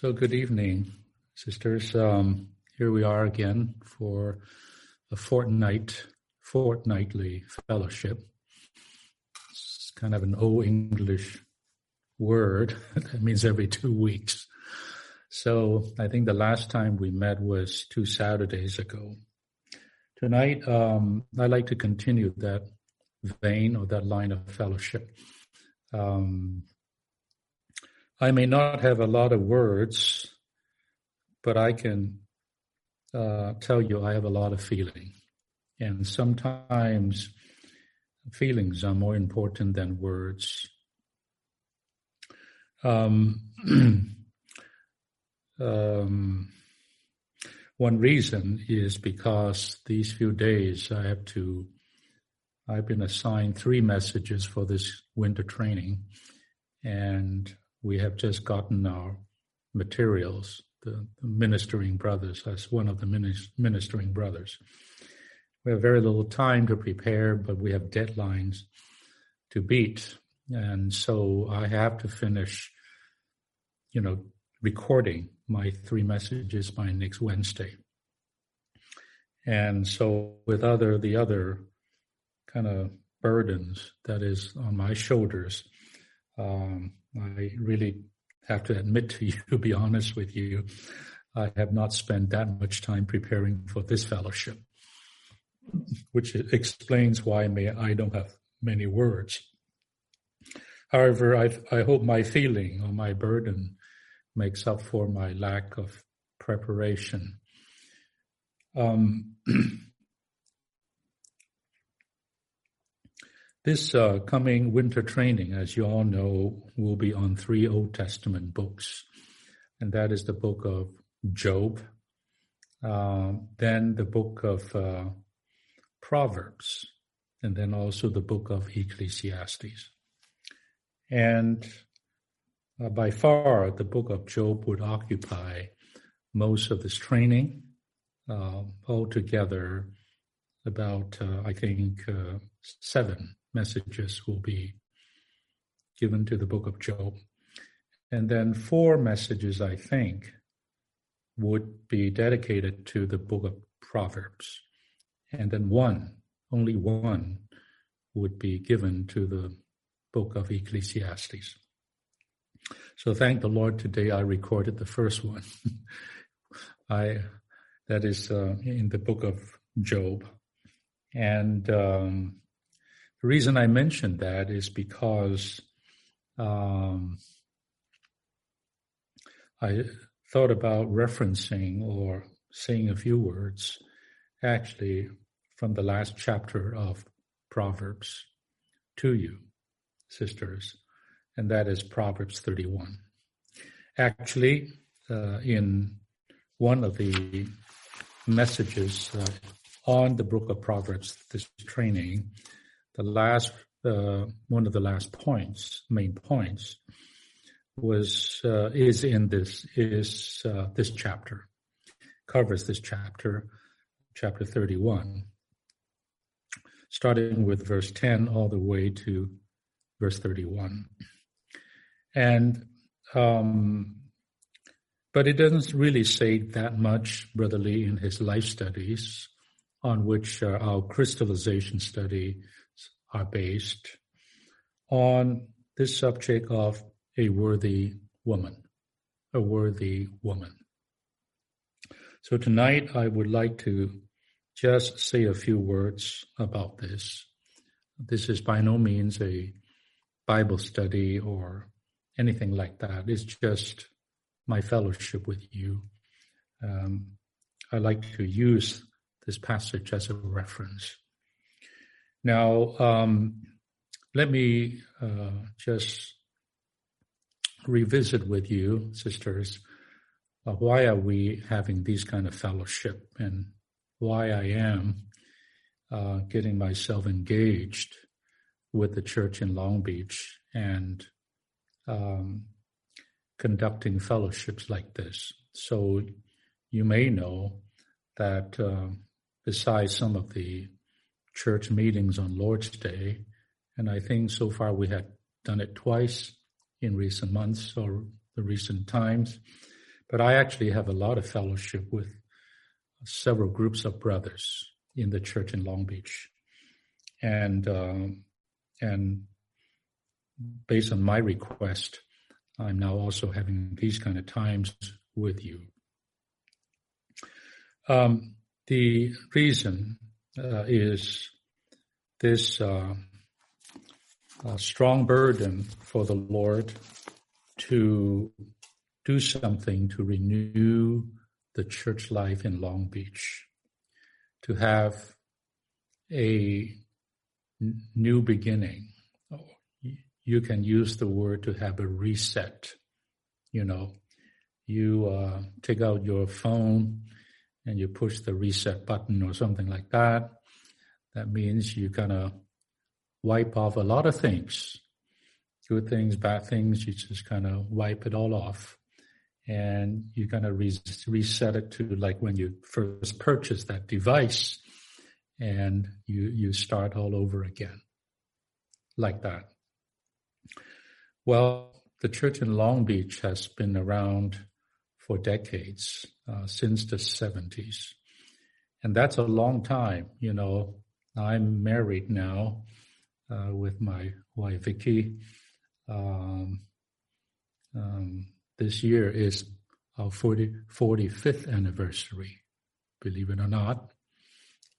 So good evening, sisters. Here we are again for a fortnightly fellowship. It's kind of an old English word. That means every 2 weeks. So I think the last time we met was 2 Saturdays ago. Tonight, I'd like to continue that vein or that line of fellowship. I may not have a lot of words, but I can tell you I have a lot of feeling. And sometimes feelings are more important than words. One reason is because these few days I've been assigned 3 messages for this winter training, and we have just gotten our materials. The ministering brothers, as one of the ministering brothers. We have very little time to prepare, but we have deadlines to beat. And so I have to finish, recording my 3 messages by next Wednesday. And so with the other kind of burdens that is on my shoulders, I really have to admit to you, to be honest with you, I have not spent that much time preparing for this fellowship, which explains why I don't have many words. However, I hope my feeling or my burden makes up for my lack of preparation. This coming winter training, as you all know, will be on 3 Old Testament books, and that is the book of Job, then the book of Proverbs, and then also the book of Ecclesiastes. And by far, the book of Job would occupy most of this training, altogether about, 7 messages will be given to the book of Job. And then 4 messages, I think, would be dedicated to the book of Proverbs. And then only one, would be given to the book of Ecclesiastes. So thank the Lord, today I recorded the first one. That is in the book of Job. And the reason I mentioned that is because I thought about referencing or saying a few words, actually, from the last chapter of Proverbs to you, sisters, and that is Proverbs 31. Actually, in one of the messages on the book of Proverbs, this training, the last one of the last points, main points, this chapter, covers this chapter 31, starting with verse 10 all the way to verse 31, and but it doesn't really say that much, Brother Lee, in his life studies, on which our crystallization studies are based, on this subject of a worthy woman. So tonight I would like to just say a few words about this. This is by no means a Bible study or anything like that. It's just my fellowship with you. I like to use this passage as a reference. Now, let me just revisit with you, sisters, why are we having these kind of fellowship, and why I am getting myself engaged with the church in Long Beach and conducting fellowships like this. So you may know that besides some of the church meetings on Lord's Day, and I think so far we had done it twice in recent months or the recent times, But I actually have a lot of fellowship with several groups of brothers in the church in Long Beach. And based on my request, I'm now also having these kind of times with you. The reason is this strong burden for the Lord to do something to renew the church life in Long Beach, to have a new beginning. You can use the word to have a reset. You know, you take out your phone and you push the reset button or something like that. That means you kind of wipe off a lot of things, good things, bad things. You just kind of wipe it all off. And you kind of reset it to like when you first purchase that device, and you start all over again, like that. Well, the church in Long Beach has been around for decades, since the 70s. And that's a long time, you know. I'm married now with my wife, Vicky. This year is our 45th anniversary, believe it or not,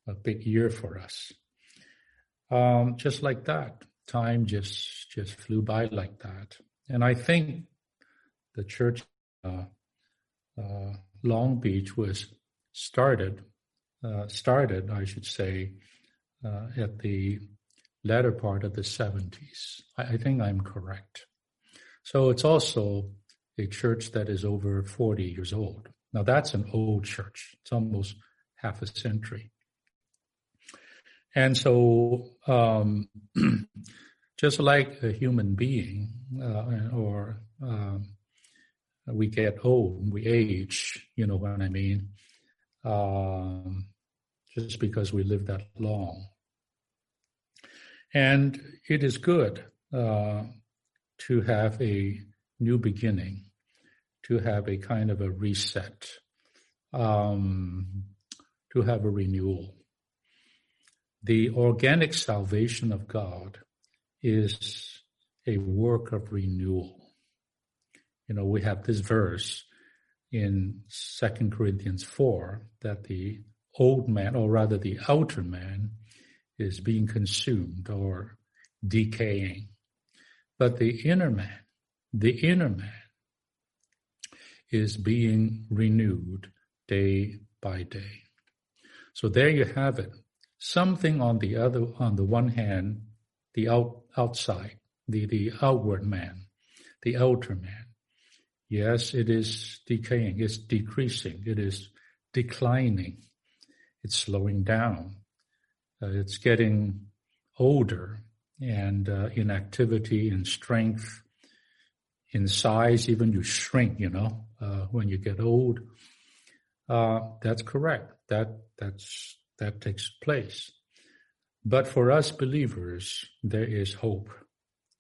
a big year for us. Just like that, time just flew by like that. And I think the church Long Beach was started, at the latter part of the 70s. I think I'm correct. So it's also a church that is over 40 years old. Now that's an old church. It's almost half a century. And so just like a human being we get old, we age, you know what I mean, just because we live that long. And it is good to have a new beginning, to have a kind of a reset, to have a renewal. The organic salvation of God is a work of renewal. You know, we have this verse in 2 Corinthians 4 that the old man, or rather the outer man, is being consumed or decaying. But the inner man is being renewed day by day. So there you have it. Something on the one hand, the outside, the outward man, the outer man. Yes, it is decaying, it's decreasing, it is declining, it's slowing down, it's getting older, and in activity, in strength, in size, even you shrink, you know, when you get old. That's correct. That takes place. But for us believers, there is hope.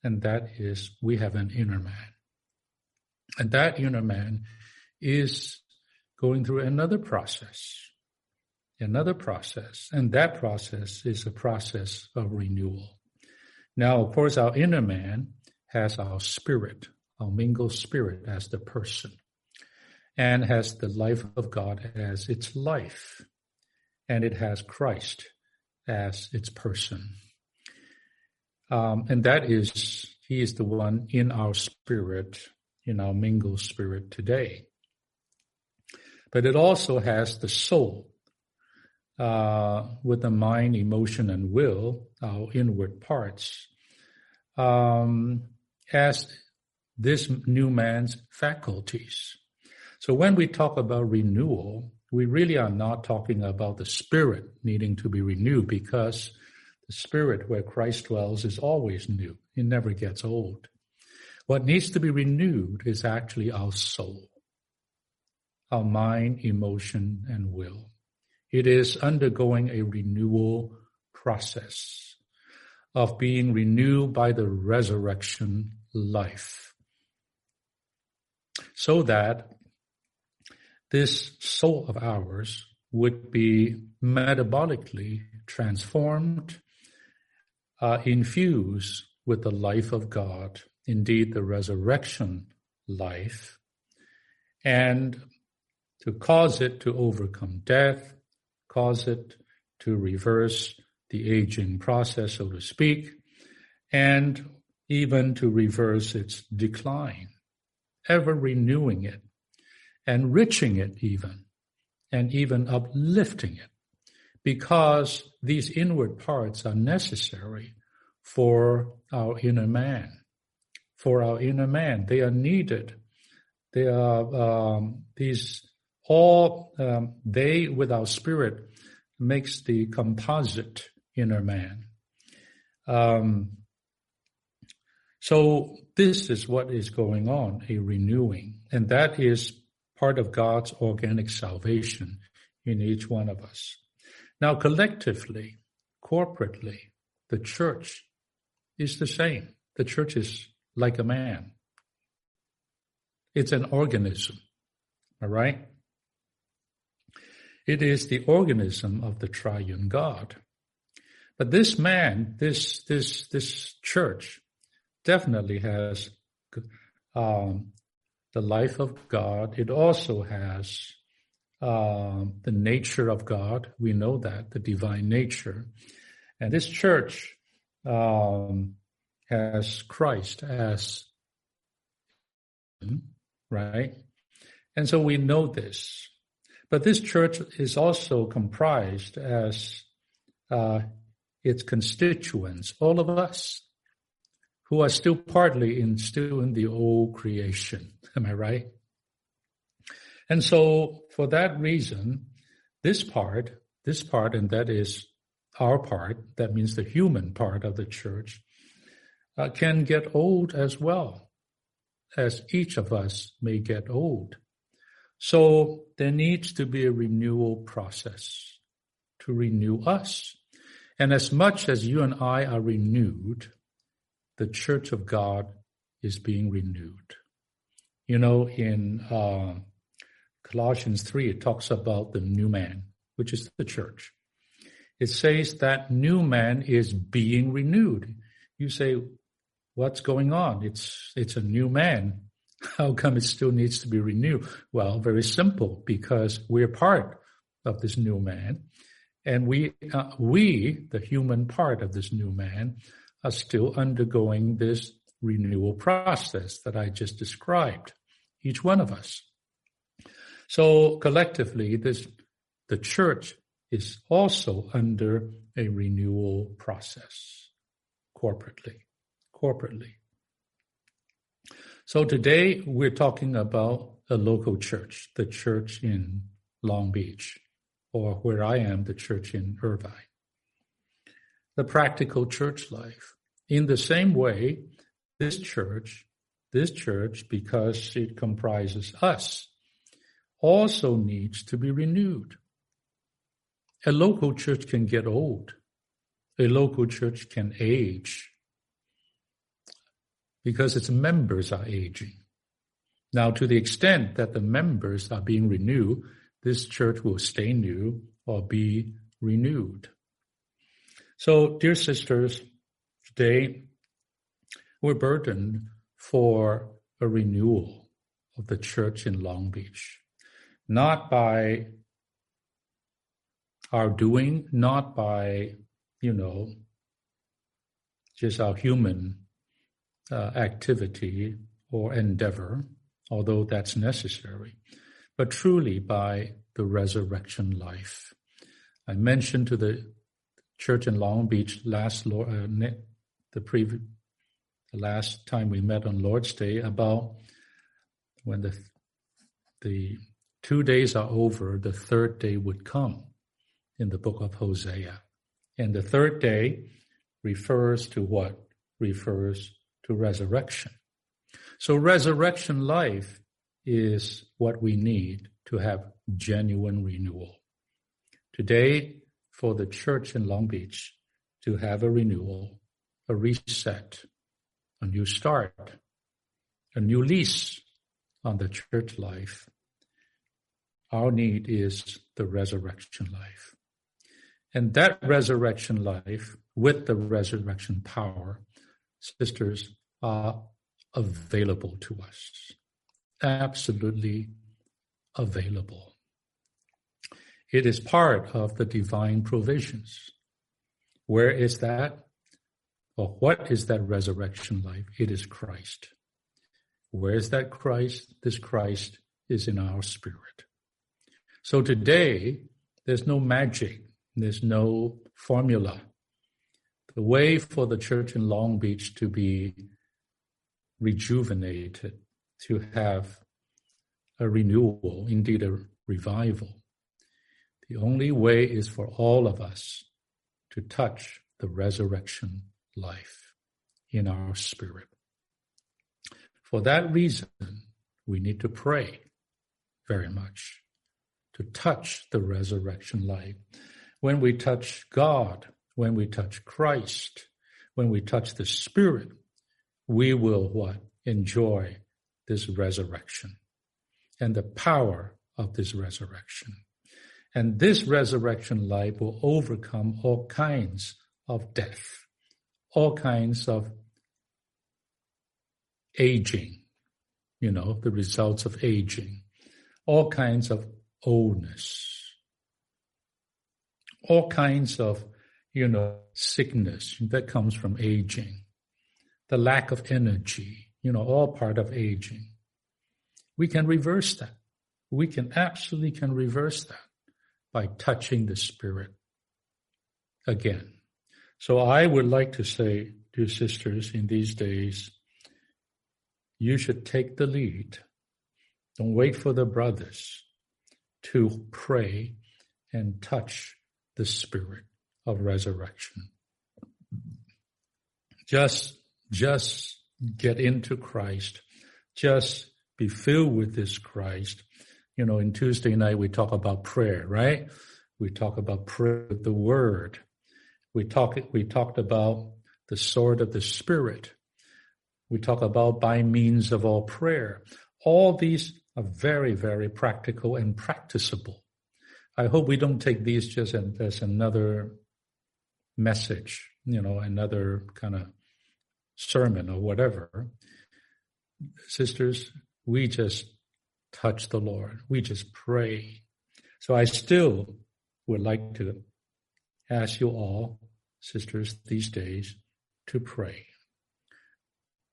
And that is, we have an inner man. And that inner man is going through another process. And that process is a process of renewal. Now, of course, our inner man has our spirit, our mingled spirit as the person, and has the life of God as its life, and it has Christ as its person. And that is, he is the one in our spirit, in our mingled spirit today. But it also has the soul, with the mind, emotion, and will, our inward parts, as this new man's faculties. So when we talk about renewal, we really are not talking about the spirit needing to be renewed, because the spirit where Christ dwells is always new. It never gets old. What needs to be renewed is actually our soul, our mind, emotion, and will. It is undergoing a renewal process of being renewed by the resurrection life, so that this soul of ours would be metabolically transformed, infused with the life of God, indeed the resurrection life, and to cause it to overcome death, cause it to reverse the aging process, so to speak, and even to reverse its decline, ever renewing it, enriching it even, and even uplifting it, because these inward parts are necessary for our inner man. For our inner man, they are needed. They are they with our spirit makes the composite inner man. So this is what is going on, a renewing. And that is part of God's organic salvation in each one of us. Now, collectively, corporately, the church is the same. The church is like a man. It's an organism, all right? It is the organism of the triune God. But this man, this church, definitely has the life of God. It also has the nature of God. We know that, the divine nature. And this church has Christ as, right? And so we know this. But this church is also comprised as its constituents, all of us, who are still partly in the old creation. Am I right? And so for that reason, this part, and that is our part, that means the human part of the church, can get old as well, as each of us may get old. So there needs to be a renewal process to renew us. And as much as you and I are renewed, the church of God is being renewed. You know, in Colossians 3, it talks about the new man, which is the church. It says that new man is being renewed. You say, what's going on? It's a new man. How come it still needs to be renewed? Well, very simple, because we're part of this new man, and we, the human part of this new man, are still undergoing this renewal process that I just described, each one of us. So collectively, the church is also under a renewal process, corporately. So today we're talking about a local church, the church in Long Beach, or where I am, the church in Irvine. The practical church life. In the same way, this church, because it comprises us, also needs to be renewed. A local church can get old. A local church can age, because its members are aging. Now, to the extent that the members are being renewed, this church will stay new or be renewed. So, dear sisters, today we're burdened for a renewal of the church in Long Beach. Not by our doing, not by, just our human activity or endeavor, although that's necessary, but truly by the resurrection life. I mentioned to the church in Long Beach last time we met on Lord's Day about when the 2 days are over, the third day would come in the book of Hosea. And the third day refers to what? Refers to resurrection. So resurrection life is what we need to have genuine renewal. Today, for the church in Long Beach to have a renewal, a reset, a new start, a new lease on the church life, Our need is the resurrection life. And that resurrection life, with the resurrection power, sisters, are available to us. Absolutely available. It is part of the divine provisions. Where is that? Well, what is that resurrection life? It is Christ. Where is that Christ? This Christ is in our spirit. So today, there's no magic. There's no formula. The way for the church in Long Beach to be rejuvenated, to have a renewal, indeed a revival, the only way is for all of us to touch the resurrection life in our spirit. For that reason, we need to pray very much to touch the resurrection life. When we touch God, when we touch Christ, when we touch the Spirit, we will what? Enjoy this resurrection and the power of this resurrection. And this resurrection life will overcome all kinds of death, all kinds of aging, the results of aging, all kinds of oldness, all kinds of, sickness that comes from aging, the lack of energy, all part of aging. We can reverse that. We can absolutely reverse that by touching the Spirit again. So I would like to say to sisters in these days, you should take the lead. Don't wait for the brothers to pray and touch the Spirit of resurrection. Just get into Christ. Just be filled with this Christ. In Tuesday night we talk about prayer, right? We talk about prayer with the Word. We talked about the sword of the Spirit. We talk about by means of all prayer. All these are very, very practical and practicable. I hope we don't take these just as another message, another kind of sermon or whatever. Sisters, we just touch the Lord. We just pray. So I still would like to ask you all, sisters, these days to pray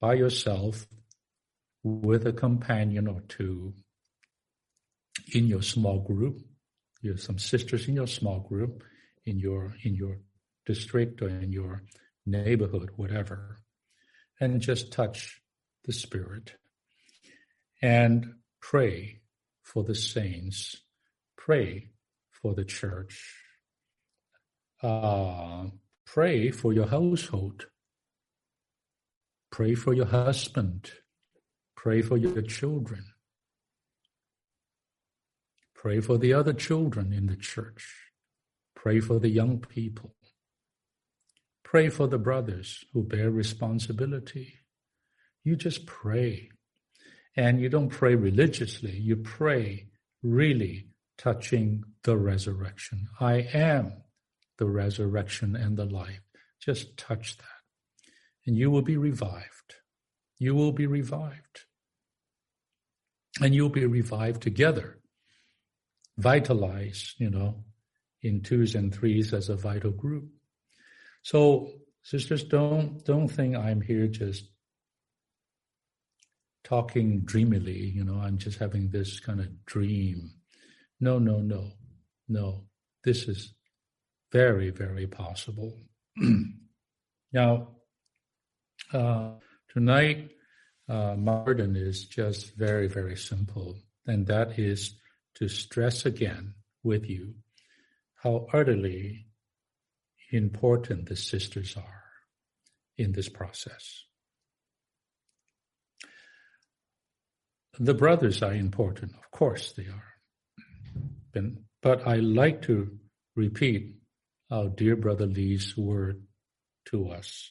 by yourself with a companion or two in your small group. You have some sisters in your small group, in your district or in your neighborhood, whatever, and just touch the Spirit and pray for the saints, pray for the church, pray for your household, pray for your husband, pray for your children. Pray for the other children in the church. Pray for the young people. Pray for the brothers who bear responsibility. You just pray. And you don't pray religiously. You pray really touching the resurrection. I am the resurrection and the life. Just touch that. And you will be revived. You will be revived. And you'll be revived together. Vitalize, in 2s and 3s as a vital group. So, sisters, don't think I'm here just talking dreamily, I'm just having this kind of dream. No. This is very, very possible. Now, tonight, my burden is just very, very simple, and that is to stress again with you how utterly important the sisters are in this process. The brothers are important, of course they are. But I like to repeat our dear Brother Lee's word to us.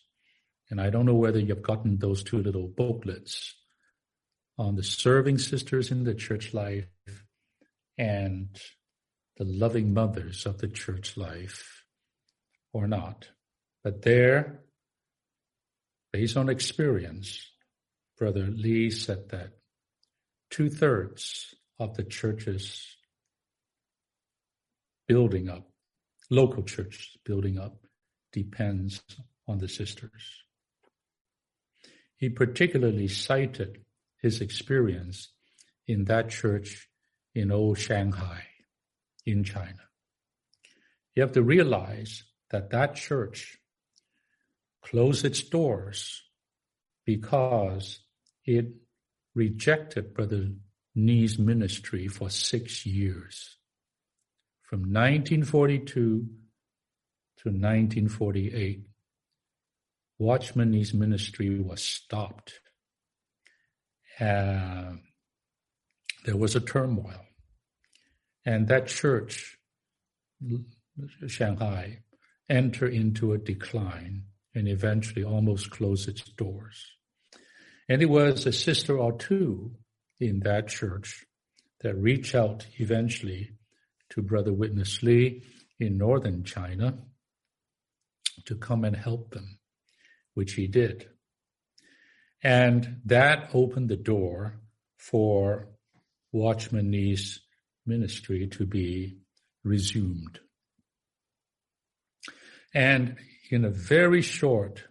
And I don't know whether you've gotten those two little booklets on the serving sisters in the church life and the loving mothers of the church life, or not. But there, based on experience, Brother Lee said that 2/3 of the churches building up, local churches building up, depends on the sisters. He particularly cited his experience in that church in old Shanghai, in China. You have to realize that that church closed its doors because it rejected Brother Nee's ministry for 6 years, from 1942 to 1948. Watchman Nee's ministry was stopped. There was a turmoil. And that church, Shanghai, entered into a decline and eventually almost closed its doors. And it was a sister or two in that church that reached out eventually to Brother Witness Lee in northern China to come and help them, which he did. And that opened the door for Watchman Nee's ministry to be resumed. And in a very short,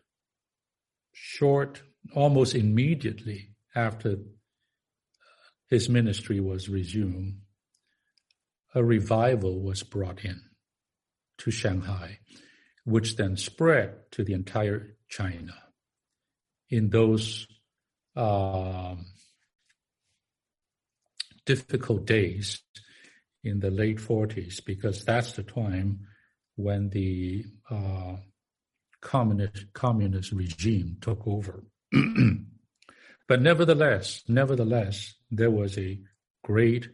almost immediately after his ministry was resumed, a revival was brought in to Shanghai, which then spread to the entire China. In those difficult days in the late 40s, because that's the time when the communist regime took over. But nevertheless, there was a great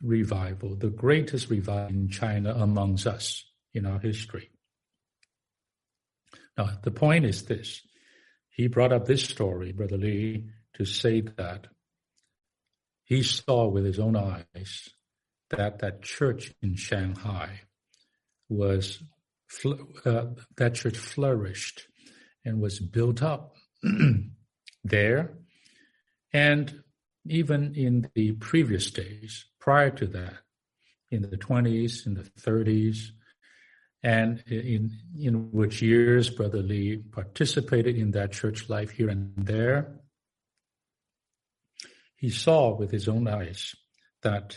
revival, the greatest revival in China amongst us in our history. Now, the point is this. He brought up this story, Brother Lee, to say that he saw with his own eyes that church in Shanghai was, that church flourished and was built up there. And even in the previous days, prior to that, in the 20s, in the 30s, and in which years Brother Lee participated in that church life here and there, he saw with his own eyes that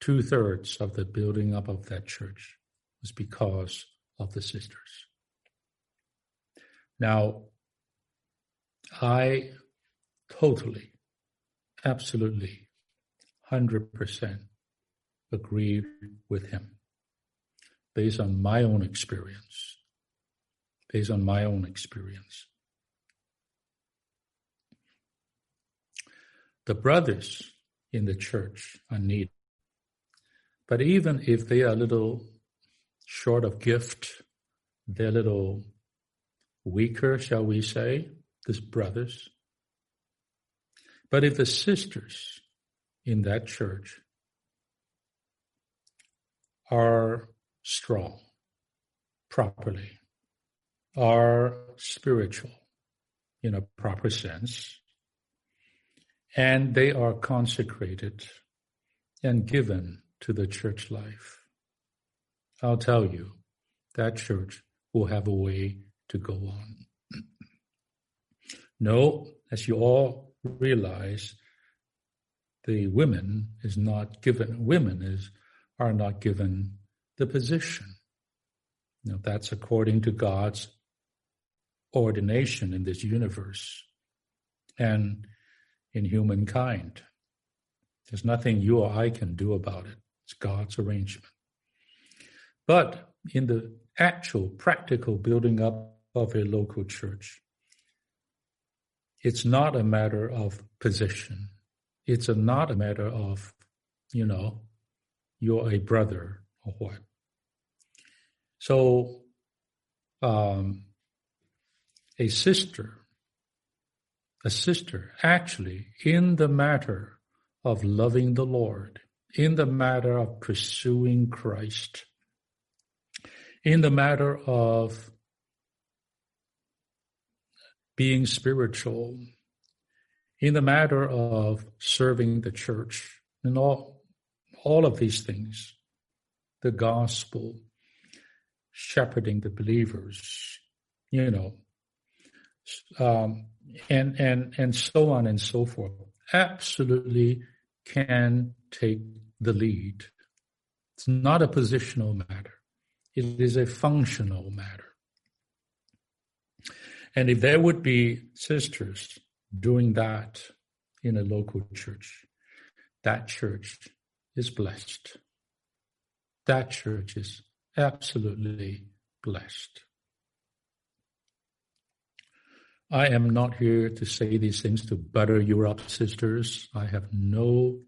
2/3 of the building up of that church was because of the sisters. Now, I totally, absolutely, 100% agree with him, based on my own experience. The brothers in the church are needed. But even if they are a little short of gift, they're a little weaker, shall we say, these brothers. But if the sisters in that church are strong, properly, are spiritual in a proper sense, and they are consecrated and given to the church life, I'll tell you, that church will have a way to go on. No, as you all realize, the women are not given the position. Now, that's according to God's ordination in this universe and in humankind. There's nothing you or I can do about it. It's God's arrangement. But in the actual practical building up of a local church, it's not a matter of position. It's not a matter of, you're a brother or what. So, a sister actually in the matter of loving the Lord, in the matter of pursuing Christ, in the matter of being spiritual, in the matter of serving the church, and all of these things, the gospel, shepherding the believers, and so on and so forth, absolutely can take the lead. It's not a positional matter. It is a functional matter. And if there would be sisters doing that in a local church, that church is blessed. That church is absolutely blessed. I am not here to say these things to butter you up, sisters. I have no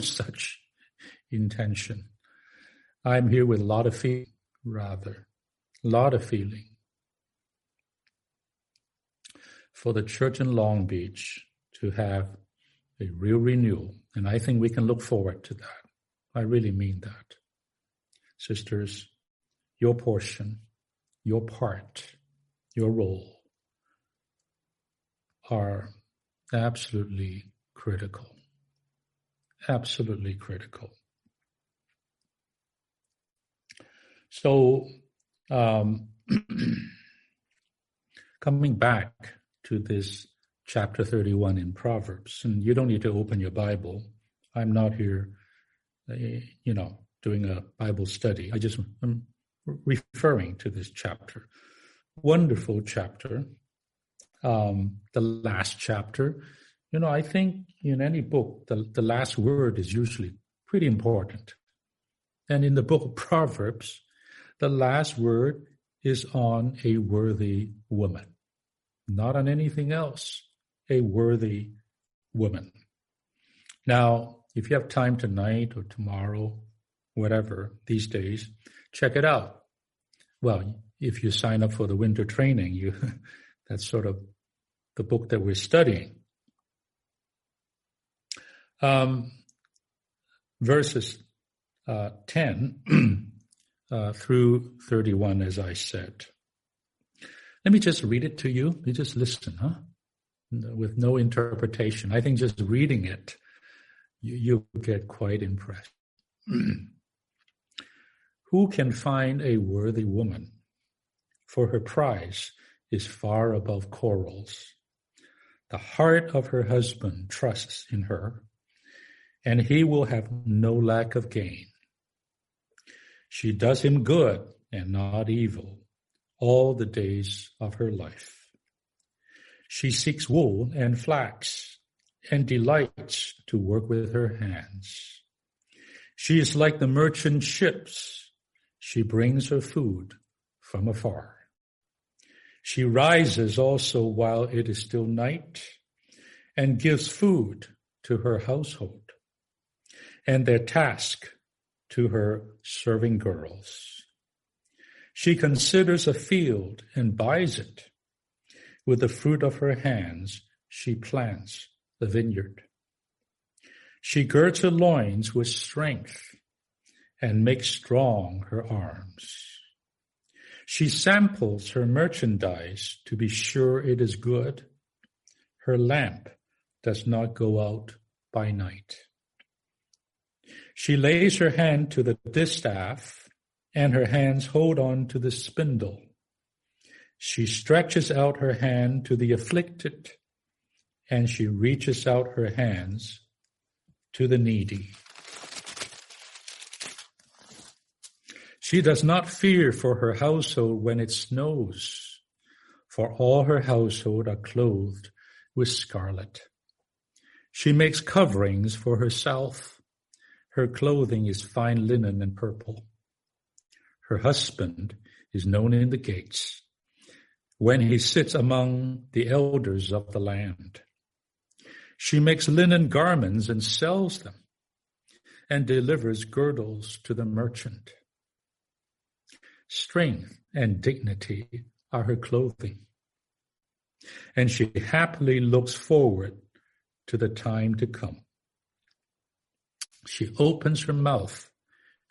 such intention. I'm here with a lot of feeling, for the church in Long Beach to have a real renewal. And I think we can look forward to that. I really mean that. Sisters, your portion, your part, your role are absolutely critical. Absolutely critical. So, coming back to this chapter 31 in Proverbs, and you don't need to open your Bible. I'm not here, doing a Bible study. I'm referring to this chapter. Wonderful chapter. The last chapter. I think in any book, the last word is usually pretty important. And in the book of Proverbs, the last word is on a worthy woman, not on anything else, a worthy woman. Now, if you have time tonight or tomorrow, whatever, these days, check it out. Well, if you sign up for the winter training, that's sort of the book that we're studying. Verses 10 through 31, as I said. Let me just read it to you. You just listen, huh? With no interpretation. I think just reading it, you get quite impressed. Who can find a worthy woman? For her prize is far above corals. The heart of her husband trusts in her, and he will have no lack of gain. She does him good and not evil all the days of her life. She seeks wool and flax and delights to work with her hands. She is like the merchant ships. She brings her food from afar. She rises also while it is still night and gives food to her household and their task to her serving girls. She considers a field and buys it. With the fruit of her hands, she plants the vineyard. She girds her loins with strength and makes strong her arms. She samples her merchandise to be sure it is good. Her lamp does not go out by night. She lays her hand to the distaff, and her hands hold on to the spindle. She stretches out her hand to the afflicted, and she reaches out her hands to the needy. She does not fear for her household when it snows, for all her household are clothed with scarlet. She makes coverings for herself. Her clothing is fine linen and purple. Her husband is known in the gates when he sits among the elders of the land. She makes linen garments and sells them, and delivers girdles to the merchant. Strength and dignity are her clothing, and she happily looks forward to the time to come She opens her mouth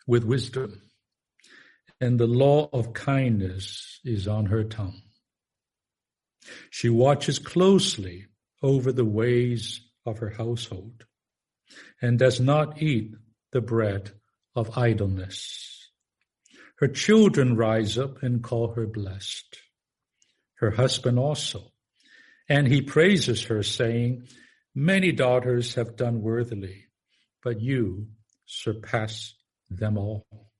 with wisdom, and the law of kindness is on her tongue. She watches closely over the ways of her household and does not eat the bread of idleness. Her children rise up and call her blessed. Her husband also, and he praises her, saying, "Many daughters have done worthily, but you surpass them all."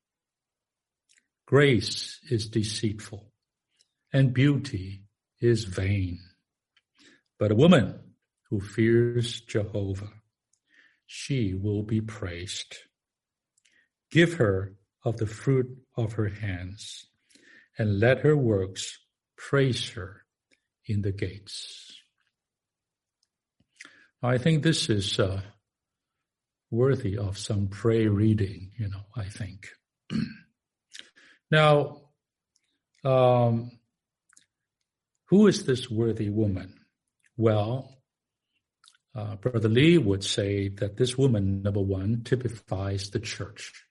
Grace is deceitful, and beauty is vain. But a woman who fears Jehovah, she will be praised. Give her of the fruit of her hands, and let her works praise her in the gates. I think this is worthy of some prayer reading, I think. Now, who is this worthy woman? Well, Brother Lee would say that this woman, number one, typifies the church,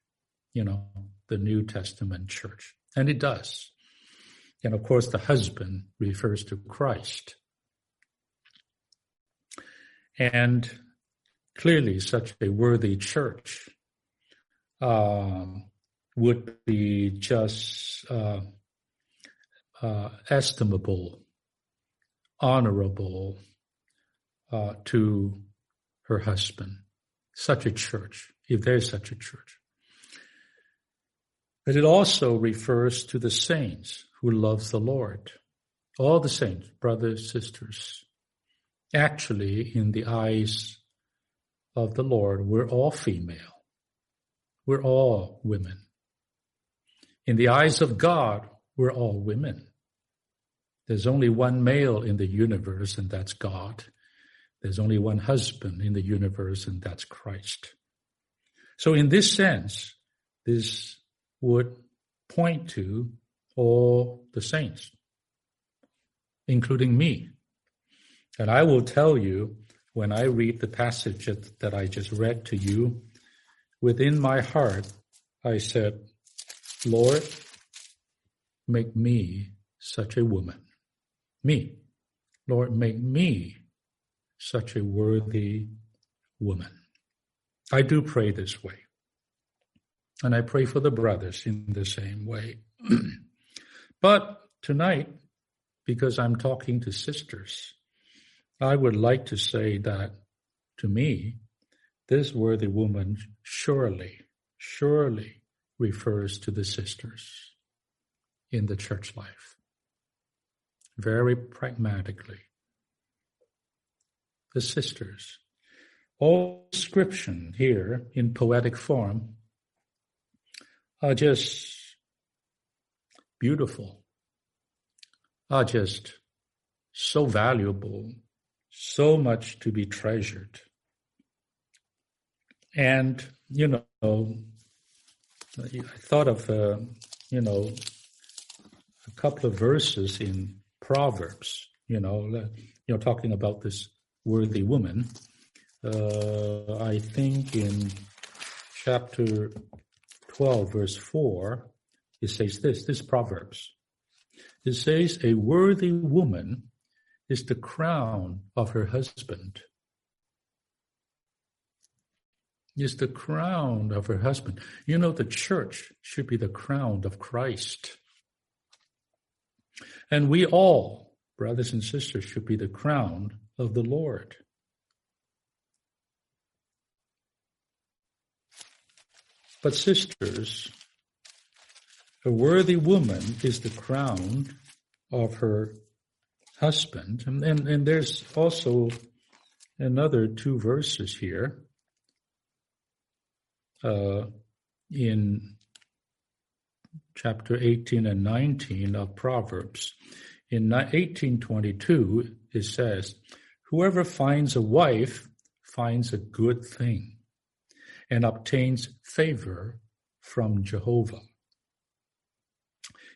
the New Testament church. And it does. And of course, the husband refers to Christ. And clearly, such a worthy church would be just estimable, honorable to her husband. Such a church, if there is such a church. But it also refers to the saints who love the Lord. All the saints, brothers, sisters. Actually, in the eyes of the Lord, we're all female. We're all women. In the eyes of God, we're all women. There's only one male in the universe, and that's God. There's only one husband in the universe, and that's Christ. So in this sense, this would point to all the saints, including me. And I will tell you, when I read the passage that I just read to you, within my heart, I said, "Lord, make me such a woman. Me. Lord, make me such a worthy woman." I do pray this way. And I pray for the brothers in the same way. But tonight, because I'm talking to sisters, I would like to say that, to me, this worthy woman surely refers to the sisters in the church life, very pragmatically. The sisters. All description here in poetic form are just beautiful, are just so valuable, so much to be treasured. And, I thought of, a couple of verses in Proverbs, talking about this worthy woman. I think in chapter 12, verse 4, it says this Proverbs. It says, "A worthy woman is the crown of her husband." Is the crown of her husband. The church should be the crown of Christ. And we all, brothers and sisters, should be the crown of the Lord. But sisters, a worthy woman is the crown of her husband. And there's also another two verses here in chapter 18 and 19 of Proverbs. In 18:22, it says, "Whoever finds a wife finds a good thing and obtains favor from Jehovah."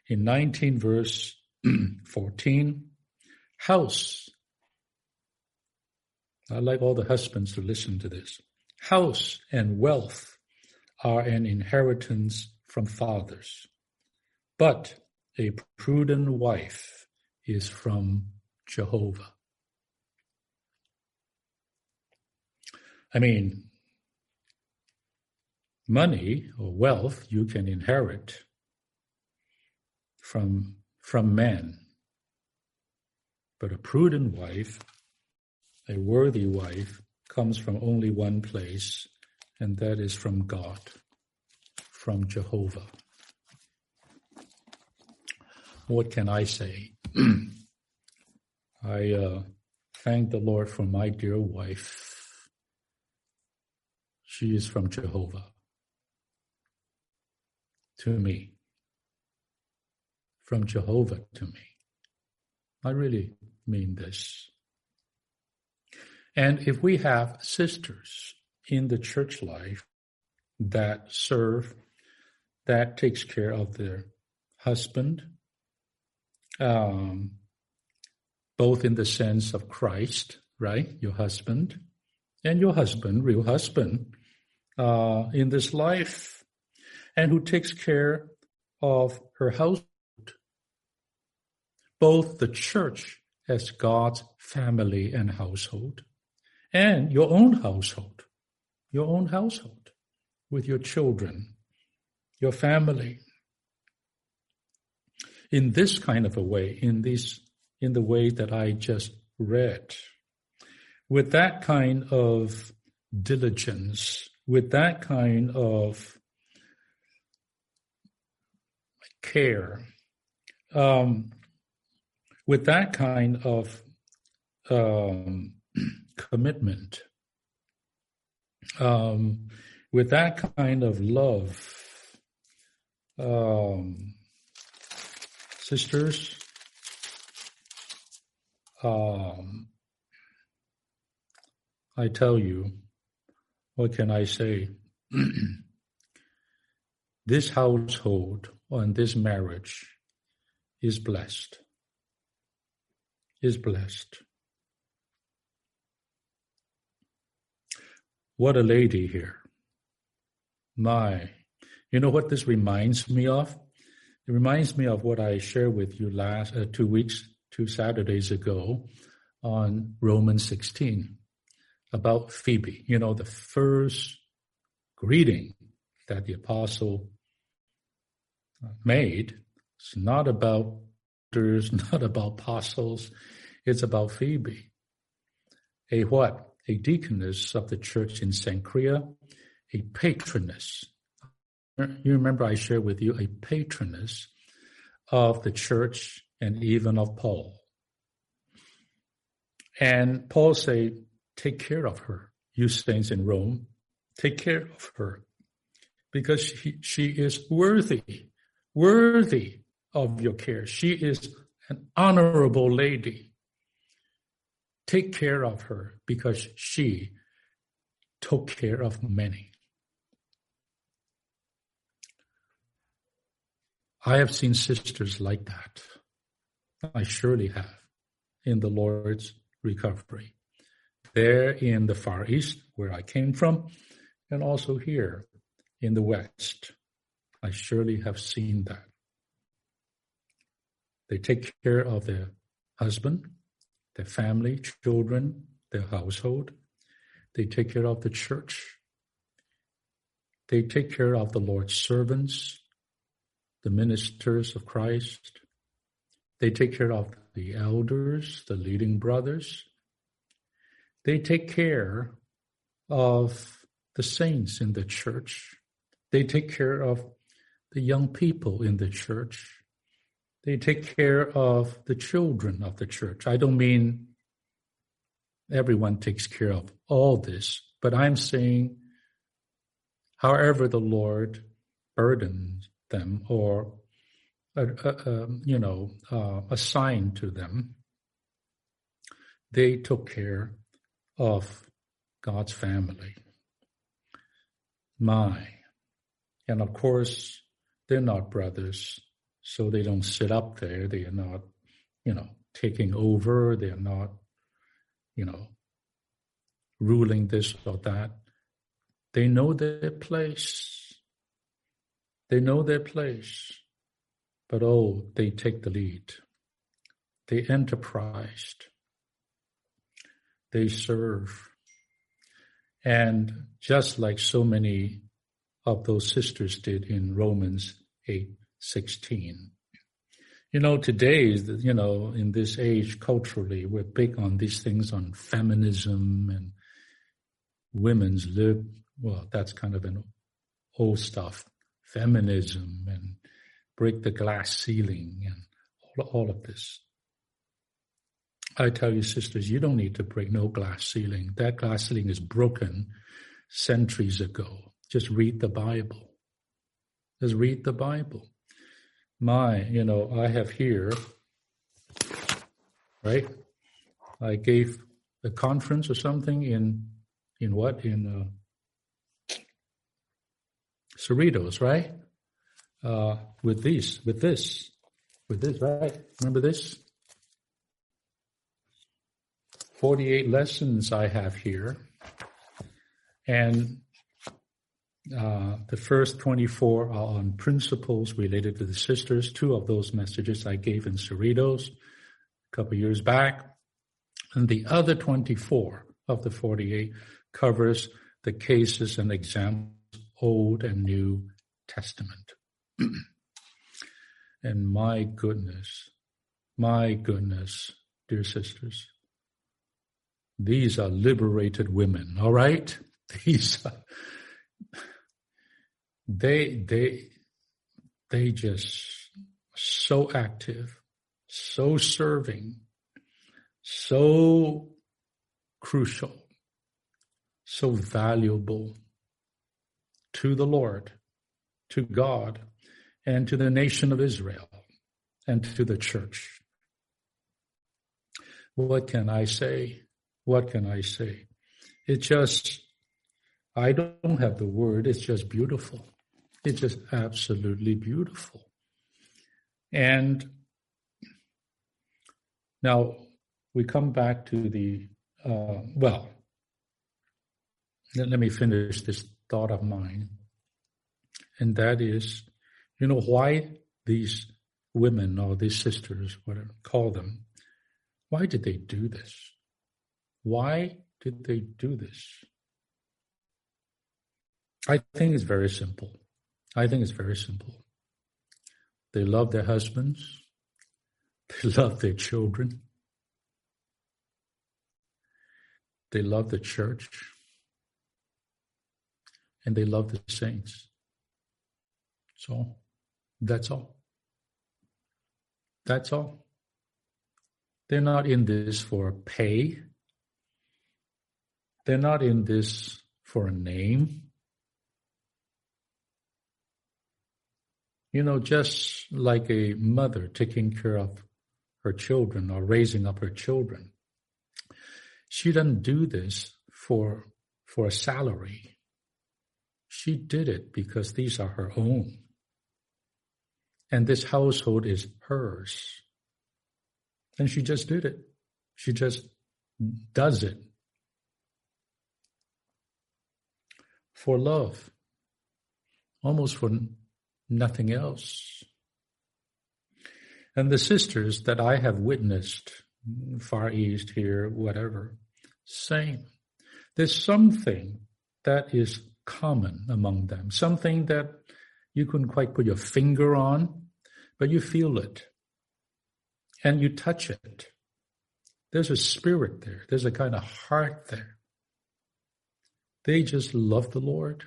In 19 verse 14, "House," I like all the husbands to listen to this. House and wealth are an inheritance from fathers, but a prudent wife is from Jehovah. I mean, money or wealth you can inherit from man, but a prudent wife, a worthy wife, comes from only one place, and that is from God, from Jehovah. What can I say? I thank the Lord for my dear wife. She is from Jehovah to me. From Jehovah to me. I really mean this. And if we have sisters in the church life that serve, that takes care of their husband, both in the sense of Christ, right? Your husband, and your husband, real husband, in this life, and who takes care of her household, both the church as God's family and household, and your own household with your children, your family. In this kind of a way, in the way that I just read, with that kind of diligence, with that kind of care, with that kind of commitment, with that kind of love, sisters, I tell you, what can I say? This household and this marriage is blessed. Is blessed. What a lady here. My. You know what this reminds me of? It reminds me of what I shared with you last 2 weeks, 2 Saturdays ago on Romans 16 about Phoebe. You know, the first greeting that the apostle made, it's not about not about apostles, it's about Phoebe, a what? A deaconess of the church in Cenchrea, a patroness. You remember I shared with you a patroness of the church and even of Paul. And Paul say, take care of her, you saints in Rome, take care of her, because she is worthy of your care. She is an honorable lady. Take care of her because she took care of many. I have seen sisters like that. I surely have in the Lord's recovery. There in the Far East, where I came from, and also here in the West, I surely have seen that. They take care of their husband, their family, children, their household. They take care of the church. They take care of the Lord's servants, the ministers of Christ. They take care of the elders, the leading brothers. They take care of the saints in the church. They take care of the young people in the church. They take care of the children of the church. I don't mean everyone takes care of all this, but I'm saying however the Lord burdens them or assigned to them, they took care of God's family. And of course, they're not brothers. So they don't sit up there. They are not, taking over. They are not, ruling this or that. They know their place. They know their place. But oh, they take the lead. They enterprised. They serve. And just like so many of those sisters did in Romans 8:16. You know, today, you know, in this age culturally, we're big on these things, on feminism and women's lib. Well, that's kind of an old stuff. Feminism and break the glass ceiling and all of this. I tell you, sisters, you don't need to break no glass ceiling. That glass ceiling is broken centuries ago. Just read the Bible. Just read the Bible. I have here, right? I gave a conference or something in Cerritos, right? With this, right? Remember this? 48 lessons I have here, and the first 24 are on principles related to the sisters. Two of those messages I gave in Cerritos a couple years back. And the other 24 of the 48 covers the cases and examples, Old and New Testament. And my goodness, dear sisters, these are liberated women, all right? They just so active, so serving, so crucial, so valuable to the Lord, to God, and to the nation of Israel, and to the church. What can I say? I don't have the word, it's just beautiful. It's just absolutely beautiful. And now we come back to the, let me finish this thought of mine. And that is, you know, why these women or these sisters, whatever, call them, why did they do this? I think it's very simple. They love their husbands. They love their children. They love the church. And they love the saints. So, that's all. They're not in this for pay. They're not in this for a name. You know, just like a mother taking care of her children or raising up her children, she doesn't do this for a salary. She did it because these are her own. And this household is hers. And she just did it. She just does it. For love. Almost for nothing else. And the sisters that I have witnessed, Far East here, whatever, same. There's something that is common among them, something that you couldn't quite put your finger on, but you feel it and you touch it. There's a spirit there. There's a kind of heart there. They just love the Lord.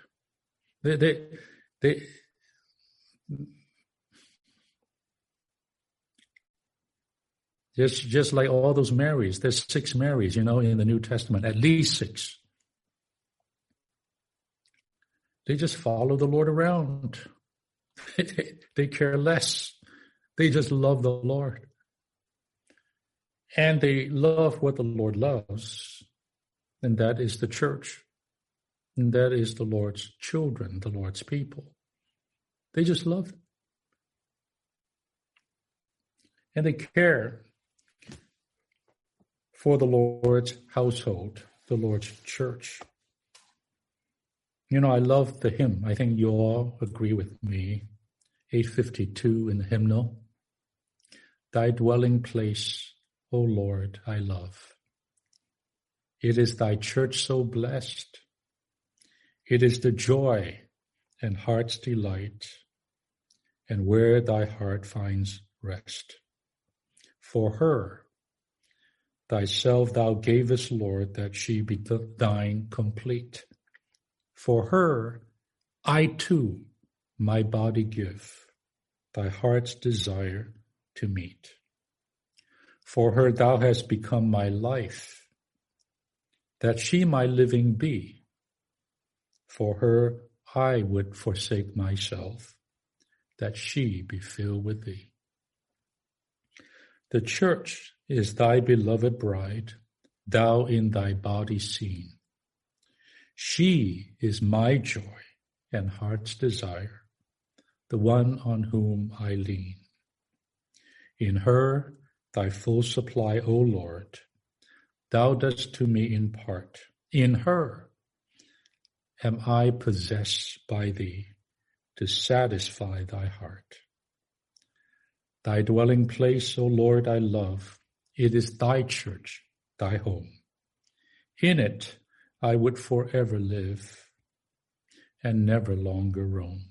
Just like all those Marys, there's 6 Marys, you know, in the New Testament, at least 6. They just follow the Lord around. They care less. They just love the Lord. And they love what the Lord loves, and that is the church. And that is the Lord's children, the Lord's people. They just love it. And they care for the Lord's household, the Lord's church. You know, I love the hymn. I think you all agree with me. 852 in the hymnal. Thy dwelling place, O Lord, I love. It is thy church so blessed. It is the joy and heart's delight, and where thy heart finds rest. For her, thyself thou gavest, Lord, that she be thine complete. For her, I too my body give, thy heart's desire to meet. For her thou hast become my life, that she my living be. For her I would forsake myself, that she be filled with thee. The church is thy beloved bride, thou in thy body seen. She is my joy and heart's desire, the one on whom I lean. In her thy full supply, O Lord, thou dost to me impart. In her am I possessed by thee, to satisfy thy heart. Thy dwelling place, O Lord, I love. It is thy church, thy home. In it I would forever live and never longer roam.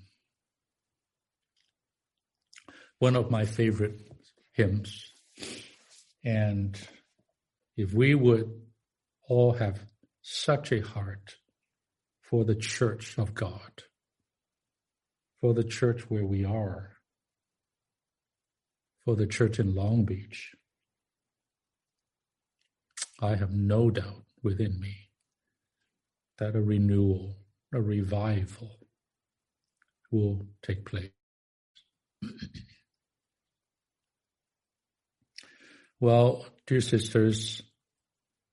One of my favorite hymns. And if we would all have such a heart for the church of God, for the church where we are, for the church in Long Beach, I have no doubt within me that a renewal, a revival will take place. Well, dear sisters,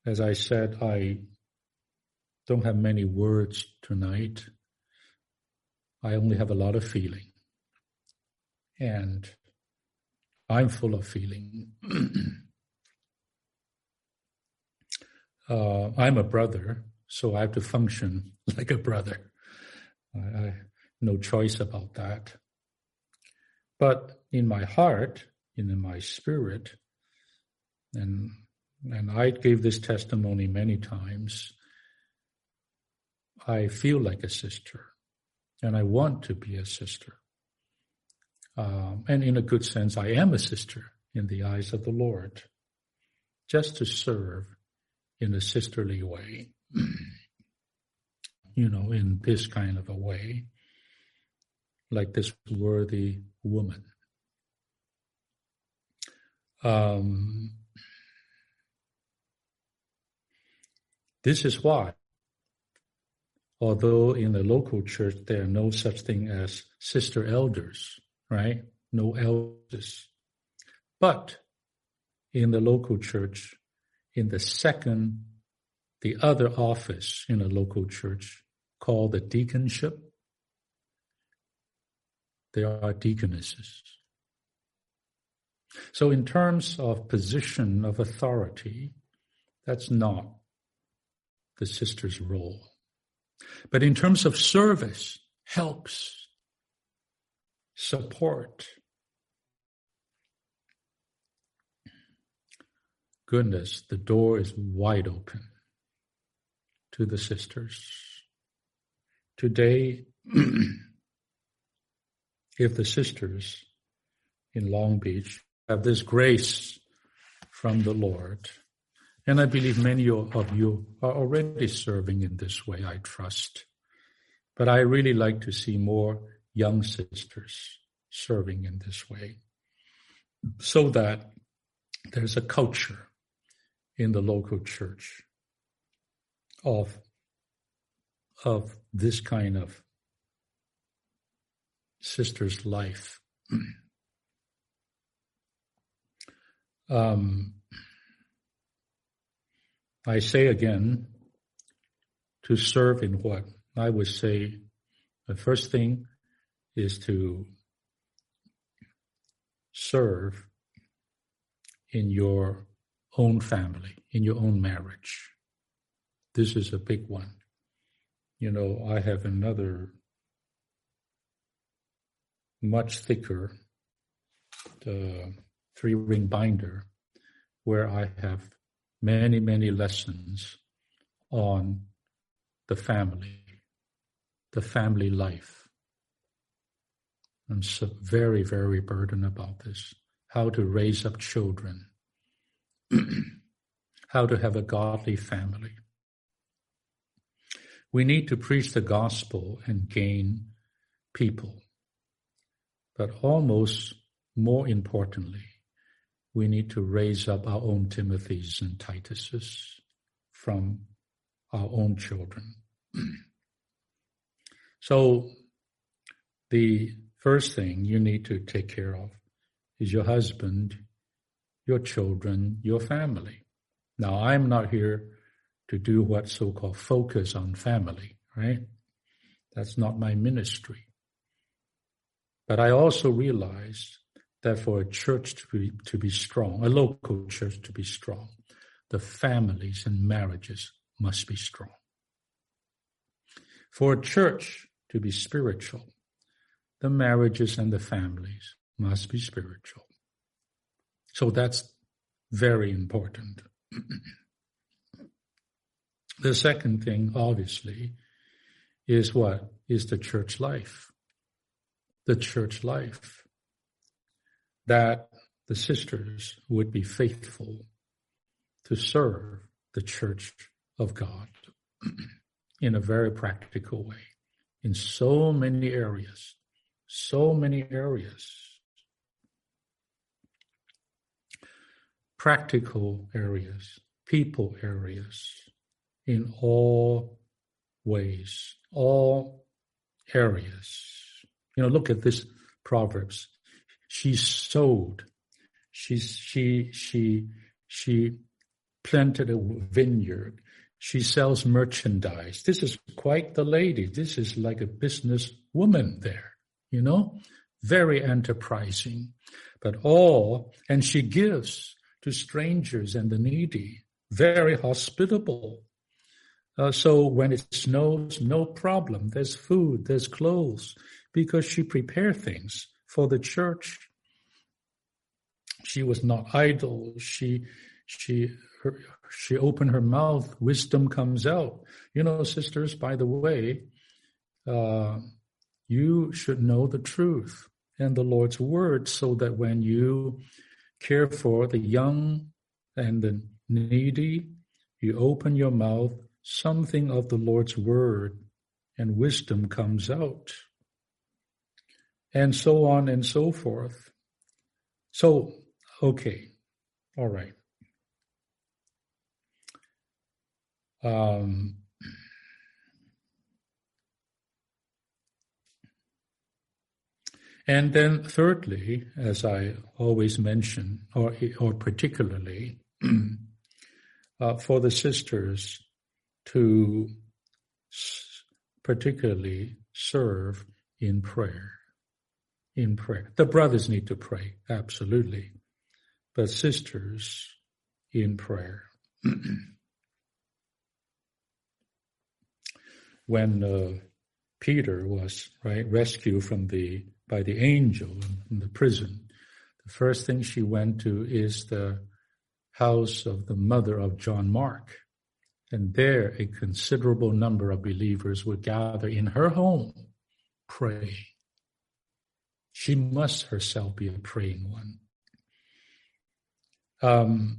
as I said, I don't have many words tonight. I only have a lot of feeling. And I'm full of feeling. I'm a brother, so I have to function like a brother. I no choice about that. But in my heart, in my spirit, and I gave this testimony many times, I feel like a sister, and I want to be a sister. And in a good sense, I am a sister in the eyes of the Lord, just to serve in a sisterly way, you know, in this kind of a way, like this worthy woman. This is why, although in the local church there are no such thing as sister elders, right? No elders. But in the local church, in the other office in a local church called the deaconship, there are deaconesses. So in terms of position of authority, that's not the sister's role. But in terms of service, helps, support. Goodness, the door is wide open to the sisters. Today, if the sisters in Long Beach have this grace from the Lord, and I believe many of you are already serving in this way, I trust. But I really like to see more young sisters serving in this way, so that there's a culture in the local church of this kind of sister's life. I say again, to serve in what? I would say the first thing is to serve in your own family, in your own marriage. This is a big one. I have another much thicker three-ring binder where I have many, many lessons on the family life. I'm so very, very burdened about this. How to raise up children, how to have a godly family. We need to preach the gospel and gain people. But almost more importantly, we need to raise up our own Timothys and Tituses from our own children. So the first thing you need to take care of is your husband, your children, your family. Now, I'm not here to do what so-called focus on family, right? That's not my ministry. But I also realized that for a church to be strong, a local church to be strong, the families and marriages must be strong. For a church to be spiritual, the marriages and the families must be spiritual. So that's very important. The second thing, obviously, is what? Is the church life. The church life. That the sisters would be faithful to serve the church of God in a very practical way, in so many areas, so many areas. Practical areas, people areas, in all ways, all areas. Look at this Proverbs. She sowed, she planted a vineyard. She sells merchandise. This is quite the lady. This is like a business woman there, very enterprising. But and she gives to strangers and the needy, very hospitable. So when it snows, no problem. There's food, there's clothes, because she prepared things for the church. She was not idle. She opened her mouth. Wisdom comes out. Sisters, by the way, you should know the truth and the Lord's word, so that when you care for the young and the needy, you open your mouth, something of the Lord's word and wisdom comes out, and so on and so forth. So, okay, all right. And then thirdly, as I always mention, or particularly, for the sisters to particularly serve in prayer. In prayer. The brothers need to pray, absolutely. But sisters in prayer. When Peter was rescued by the angel in the prison, the first thing she went to is the house of the mother of John Mark. And there, a considerable number of believers would gather in her home, praying. She must herself be a praying one.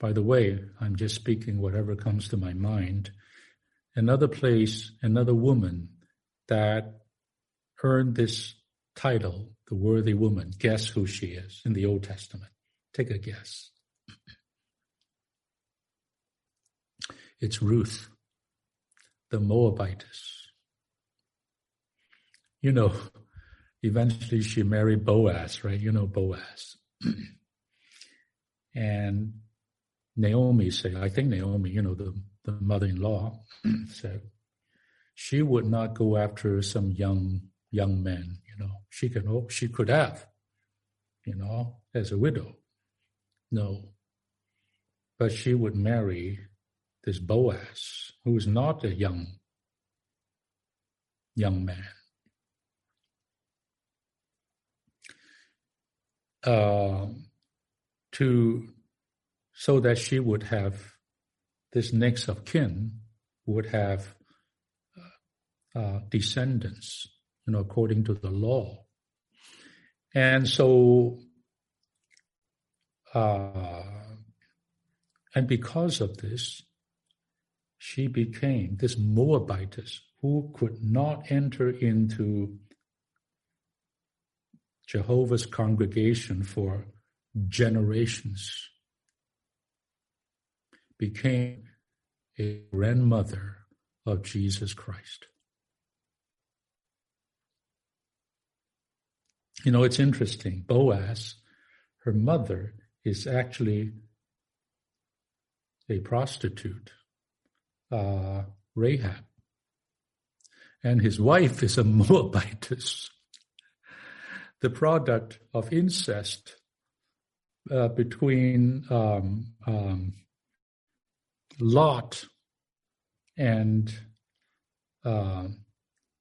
By the way, I'm just speaking whatever comes to my mind. Another place, another woman that earned this title, the worthy woman. Guess who she is in the Old Testament? Take a guess. It's Ruth, the Moabitess. Eventually she married Boaz, right? Boaz. And Naomi said, I think Naomi, the mother-in-law, said she would not go after some young man. She could have, as a widow. No. but she would marry this Boaz, who was not a young man. So that she would have this next of kin, would have descendants, according to the law. And so, and because of this, she became this Moabitess who could not enter into Jehovah's congregation for generations, became a grandmother of Jesus Christ. It's interesting. Boaz, her mother, is actually a prostitute, Rahab, and his wife is a Moabitess, the product of incest between Lot and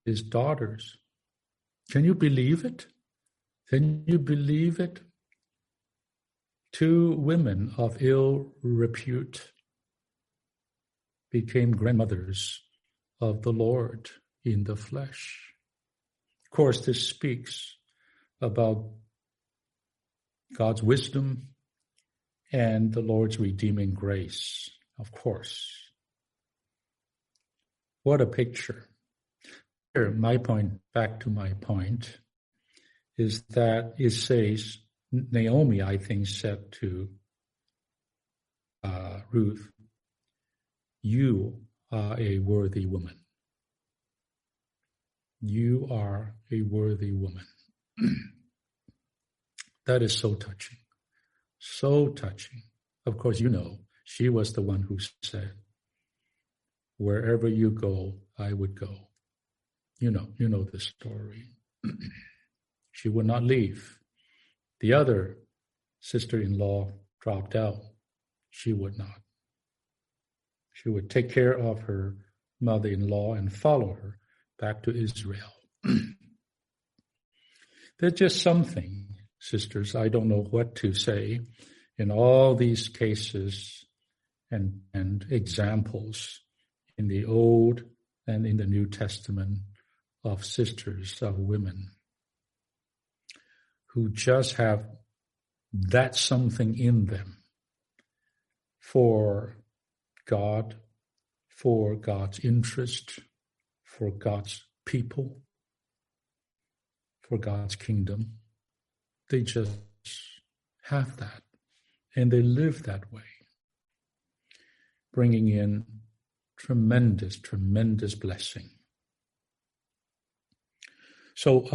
his daughters. Can you believe it? Can you believe it? 2 women of ill repute became grandmothers of the Lord in the flesh. Of course, this speaks about God's wisdom and the Lord's redeeming grace, of course. What a picture. Here, back to my point, is that it says, Naomi, I think, said to Ruth, "You are a worthy woman. You are a worthy woman." That is so touching. So touching. Of course, she was the one who said, "Wherever you go, I would go." You know the story. She would not leave. The other sister-in-law dropped out. She would not. She would take care of her mother-in-law and follow her back to Israel. There's just something, sisters, I don't know what to say in all these cases and examples in the Old and in the New Testament of sisters, of women, who just have that something in them for God, for God's interest, for God's people, for God's kingdom. They just have that, and they live that way, bringing in tremendous, tremendous blessing. So,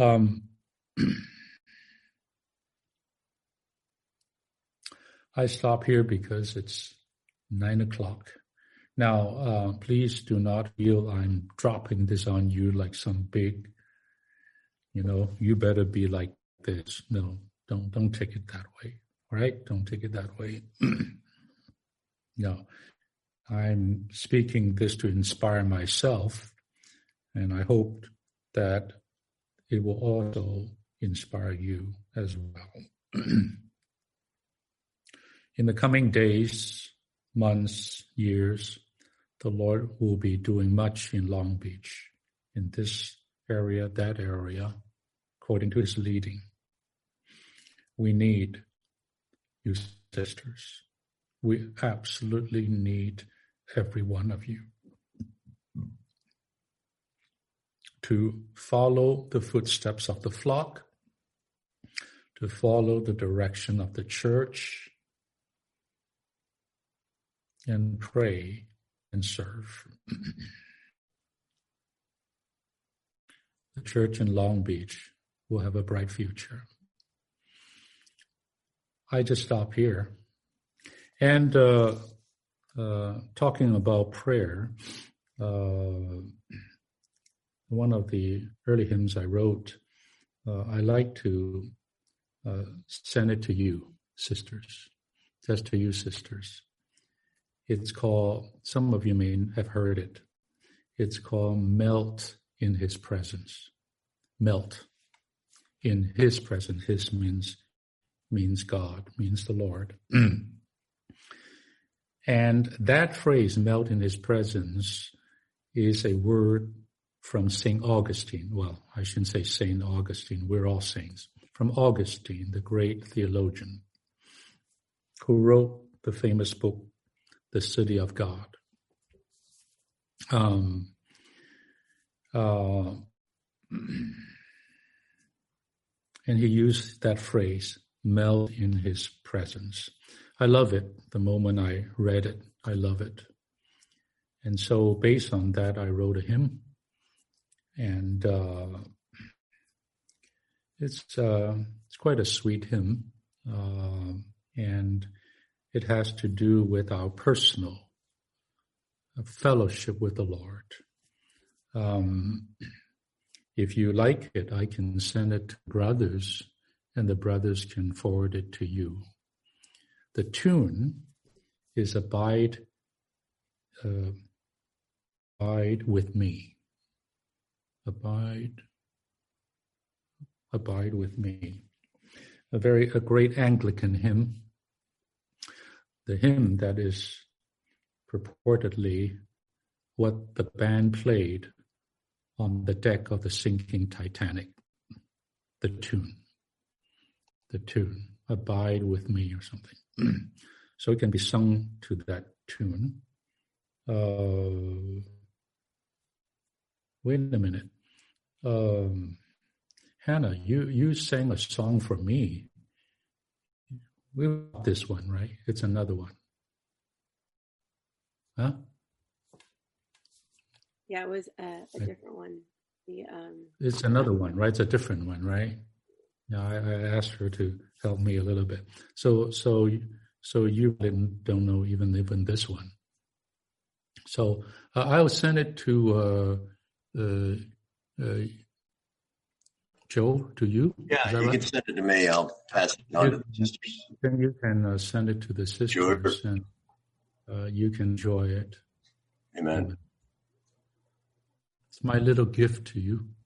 I stop here because it's 9:00. Now, please do not feel I'm dropping this on you like some big, you better be like this. No, don't take it that way. All right? Don't take it that way. No, I'm speaking this to inspire myself, and I hope that it will also inspire you as well. In the coming days, months, years, the Lord will be doing much in Long Beach, in this area, that area, according to his leading. We need you, sisters. We absolutely need every one of you to follow the footsteps of the flock, to follow the direction of the church, and pray and serve. The church in Long Beach will have a bright future. I just stop here. And talking about prayer, one of the early hymns I wrote, I like to send it to you, sisters. Just to you, sisters. It's called, some of you may have heard it, it's called melt in his presence. Melt in his presence. His means God, means the Lord. And that phrase, melt in his presence, is a word from St. Augustine. Well, I shouldn't say St. Augustine, we're all saints. From Augustine, the great theologian, who wrote the famous book, The City of God. And he used that phrase, melt in his presence. I love it. The moment I read it, I love it. And so based on that, I wrote a hymn. And it's quite a sweet hymn. And it has to do with our personal fellowship with the Lord. If you like it, I can send it to brothers, and the brothers can forward it to you. The tune is Abide with me. Abide with me. A great Anglican hymn. The hymn that is purportedly what the band played on the deck of the sinking Titanic. The tune, Abide with me or something. So it can be sung to that tune. Wait a minute. Hannah, you sang a song for me. We got this one, right? It's another one. Huh? Yeah, it was a different one. It's another one, right? It's a different one, right? Now I asked her to help me a little bit. So you don't know even this one. So I'll send it to Joe, to you. Yeah, you can send it to me. I'll pass it on to the sisters. Then you can send it to the sisters, sure. And you can enjoy it. Amen. It's my little gift to you.